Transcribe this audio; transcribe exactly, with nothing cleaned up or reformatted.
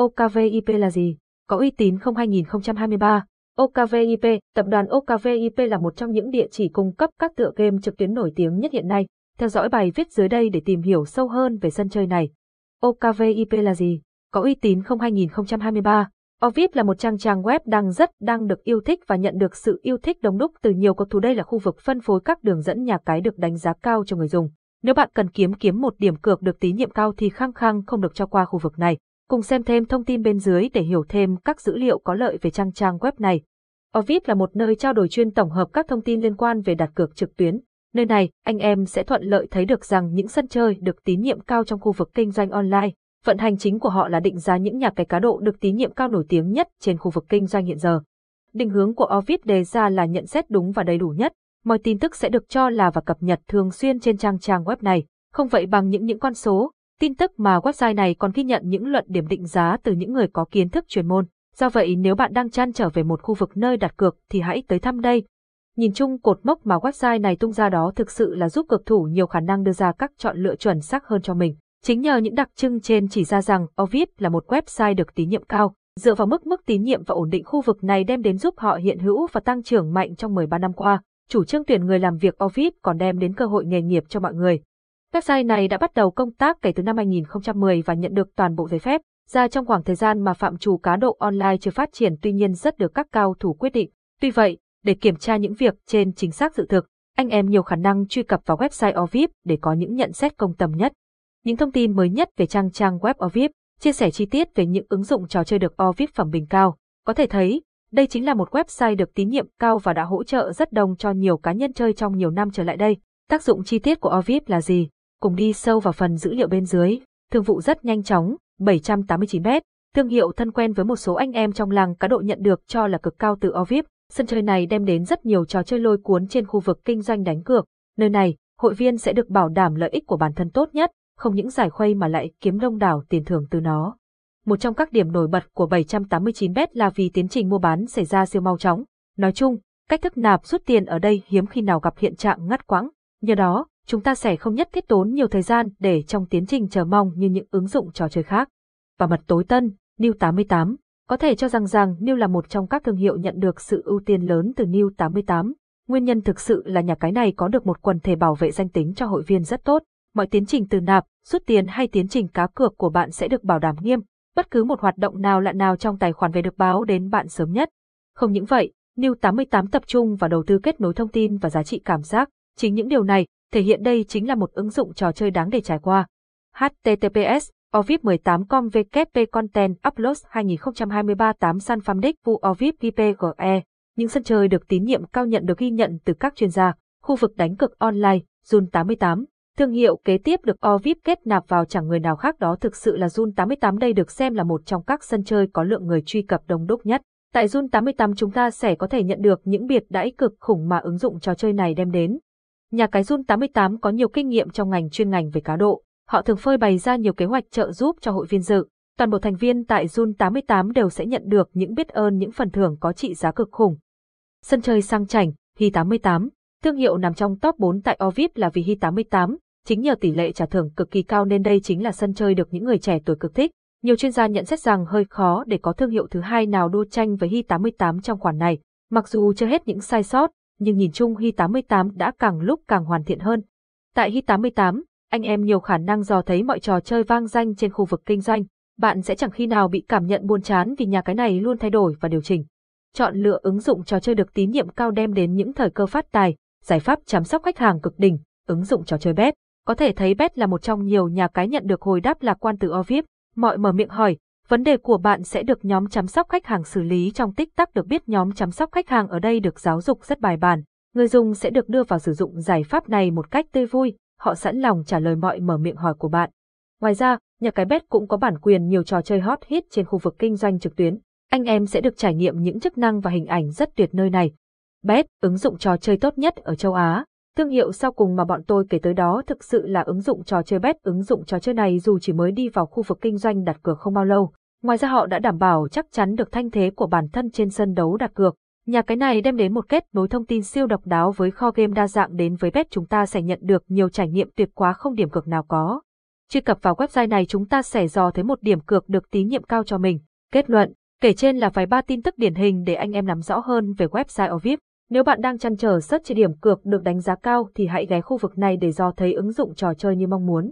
ô ca vê i pê là gì? Có uy tín không? Hai nghìn không trăm hai mươi ba ô ca vê i pê, tập đoàn ô ca vê i pê là một trong những địa chỉ cung cấp các tựa game trực tuyến nổi tiếng nhất hiện nay. Theo dõi bài viết dưới đây để tìm hiểu sâu hơn về sân chơi này. ô ca vê i pê là gì? Có uy tín không? Hai nghìn không trăm hai mươi ba o ca vê i pê là một trang trang web đang rất đang được yêu thích và nhận được sự yêu thích đông đúc từ nhiều cầu thủ. Đây là khu vực phân phối các đường dẫn nhà cái được đánh giá cao cho người dùng. Nếu bạn cần kiếm kiếm một điểm cược được tín nhiệm cao thì khăng khăng không được cho qua khu vực này. Cùng xem thêm thông tin bên dưới để hiểu thêm các dữ liệu có lợi về trang trang web này. o ca vê i pê là một nơi trao đổi chuyên tổng hợp các thông tin liên quan về đặt cược trực tuyến. Nơi này, anh em sẽ thuận lợi thấy được rằng những sân chơi được tín nhiệm cao trong khu vực kinh doanh online. Vận hành chính của họ là định giá những nhà cái cá độ được tín nhiệm cao nổi tiếng nhất trên khu vực kinh doanh hiện giờ. Định hướng của o ca vê i pê đề ra là nhận xét đúng và đầy đủ nhất. Mọi tin tức sẽ được cho là và cập nhật thường xuyên trên trang trang web này. Không vậy bằng những những con số, tin tức mà website này còn ghi nhận những luận điểm định giá từ những người có kiến thức chuyên môn. Do vậy nếu bạn đang trăn trở về một khu vực nơi đặt cược thì hãy tới thăm đây. Nhìn chung cột mốc mà website này tung ra đó thực sự là giúp cược thủ nhiều khả năng đưa ra các chọn lựa chuẩn xác hơn cho mình. Chính nhờ những đặc trưng trên chỉ ra rằng o ca vê i pê là một website được tín nhiệm cao. Dựa vào mức mức tín nhiệm và ổn định khu vực này đem đến giúp họ hiện hữu và tăng trưởng mạnh trong mười ba năm qua. Chủ trương tuyển người làm việc o ca vê i pê còn đem đến cơ hội nghề nghiệp cho mọi người. Website này đã bắt đầu công tác kể từ năm hai nghìn không trăm mười và nhận được toàn bộ giấy phép ra trong khoảng thời gian mà phạm trù cá độ online chưa phát triển, tuy nhiên rất được các cao thủ quyết định. Tuy vậy, để kiểm tra những việc trên chính xác sự thực, anh em nhiều khả năng truy cập vào website o ca vê i pê để có những nhận xét công tâm nhất. Những thông tin mới nhất về trang trang web o ca vê i pê, chia sẻ chi tiết về những ứng dụng trò chơi được o ca vê i pê phẩm bình cao. Có thể thấy, đây chính là một website được tín nhiệm cao và đã hỗ trợ rất đông cho nhiều cá nhân chơi trong nhiều năm trở lại đây. Tác dụng chi tiết của o ca vê i pê là gì? Cùng đi sâu vào phần dữ liệu bên dưới. Thương vụ rất nhanh chóng, bảy trăm tám mươi chín Bét, thương hiệu thân quen với một số anh em trong làng cá độ nhận được cho là cực cao từ o ca vê i pê. Sân chơi này đem đến rất nhiều trò chơi lôi cuốn trên khu vực kinh doanh đánh cược. Nơi này, hội viên sẽ được bảo đảm lợi ích của bản thân tốt nhất, không những giải khuây mà lại kiếm đông đảo tiền thưởng từ nó. Một trong các điểm nổi bật của bảy trăm tám mươi chín Bét là vì tiến trình mua bán xảy ra siêu mau chóng. Nói chung, cách thức nạp rút tiền ở đây hiếm khi nào gặp hiện trạng ngắt quãng. Nhờ đó, chúng ta sẽ không nhất thiết tốn nhiều thời gian để trong tiến trình chờ mong như những ứng dụng trò chơi khác. Và mật tối tân, New tám mươi tám. Có thể cho rằng rằng New là một trong các thương hiệu nhận được sự ưu tiên lớn từ New tám mươi tám. Nguyên nhân thực sự là nhà cái này có được một quần thể bảo vệ danh tính cho hội viên rất tốt. Mọi tiến trình từ nạp, rút tiền hay tiến trình cá cược của bạn sẽ được bảo đảm nghiêm. Bất cứ một hoạt động nào lạ nào trong tài khoản về được báo đến bạn sớm nhất. Không những vậy, New tám mươi tám tập trung vào đầu tư kết nối thông tin và giá trị cảm giác. Chính những điều này thể hiện đây chính là một ứng dụng trò chơi đáng để trải qua. H T T P S o k vip mười tám com vê kép pê Content Uploads hai nghìn không trăm hai mươi ba tám San Famdic Vu o k vip i pê ge. Những sân chơi được tín nhiệm cao nhận được ghi nhận từ các chuyên gia, khu vực đánh cược online, Jun tám mươi tám. Thương hiệu kế tiếp được o ca vê i pê kết nạp vào chẳng người nào khác đó thực sự là Jun tám mươi tám. Đây được xem là một trong các sân chơi có lượng người truy cập đông đúc nhất. Tại Jun tám mươi tám chúng ta sẽ có thể nhận được những biệt đãi cực khủng mà ứng dụng trò chơi này đem đến. Nhà cái Jun tám mươi tám có nhiều kinh nghiệm trong ngành chuyên ngành về cá độ. Họ thường phơi bày ra nhiều kế hoạch trợ giúp cho hội viên dự. Toàn bộ thành viên tại Jun tám mươi tám đều sẽ nhận được những biết ơn những phần thưởng có trị giá cực khủng. Sân chơi sang chảnh, Hi tám mươi tám. Thương hiệu nằm trong top bốn tại o ca vê i pê là vì Hi tám mươi tám. Chính nhờ tỷ lệ trả thưởng cực kỳ cao nên đây chính là sân chơi được những người trẻ tuổi cực thích. Nhiều chuyên gia nhận xét rằng hơi khó để có thương hiệu thứ hai nào đua tranh với Hi tám mươi tám trong khoản này. Mặc dù chưa hết những sai sót, nhưng nhìn chung Hi tám mươi tám đã càng lúc càng hoàn thiện hơn. Tại Hi tám mươi tám, anh em nhiều khả năng dò thấy mọi trò chơi vang danh trên khu vực kinh doanh. Bạn sẽ chẳng khi nào bị cảm nhận buồn chán vì nhà cái này luôn thay đổi và điều chỉnh. Chọn lựa ứng dụng trò chơi được tín nhiệm cao đem đến những thời cơ phát tài, giải pháp chăm sóc khách hàng cực đỉnh, ứng dụng trò chơi Bét. Có thể thấy Bét là một trong nhiều nhà cái nhận được hồi đáp lạc quan từ o ca vê i pê. Mọi mở miệng hỏi, vấn đề của bạn sẽ được nhóm chăm sóc khách hàng xử lý trong tích tắc. Được biết nhóm chăm sóc khách hàng ở đây được giáo dục rất bài bản. Người dùng sẽ được đưa vào sử dụng giải pháp này một cách tươi vui. Họ sẵn lòng trả lời mọi mở miệng hỏi của bạn. Ngoài ra, nhà cái Bét cũng có bản quyền nhiều trò chơi hot hit trên khu vực kinh doanh trực tuyến. Anh em sẽ được trải nghiệm những chức năng và hình ảnh rất tuyệt nơi này. Bét, ứng dụng trò chơi tốt nhất ở châu Á. Thương hiệu sau cùng mà bọn tôi kể tới đó thực sự là ứng dụng trò chơi Bét. Ứng dụng trò chơi này dù chỉ mới đi vào khu vực kinh doanh đặt cược không bao lâu, ngoài ra họ đã đảm bảo chắc chắn được thanh thế của bản thân trên sân đấu đặt cược. Nhà cái này đem đến một kết nối thông tin siêu độc đáo với kho game đa dạng. Đến với Bét chúng ta sẽ nhận được nhiều trải nghiệm tuyệt quá không điểm cược nào có. Truy cập vào website này chúng ta sẽ dò thấy một điểm cược được tín nhiệm cao cho mình. Kết luận, kể trên là vài ba tin tức điển hình để anh em nắm rõ hơn về website ô ca vê i pê. Nếu bạn đang trăn trở search điểm cược được đánh giá cao thì hãy ghé khu vực này để dò thấy ứng dụng trò chơi như mong muốn.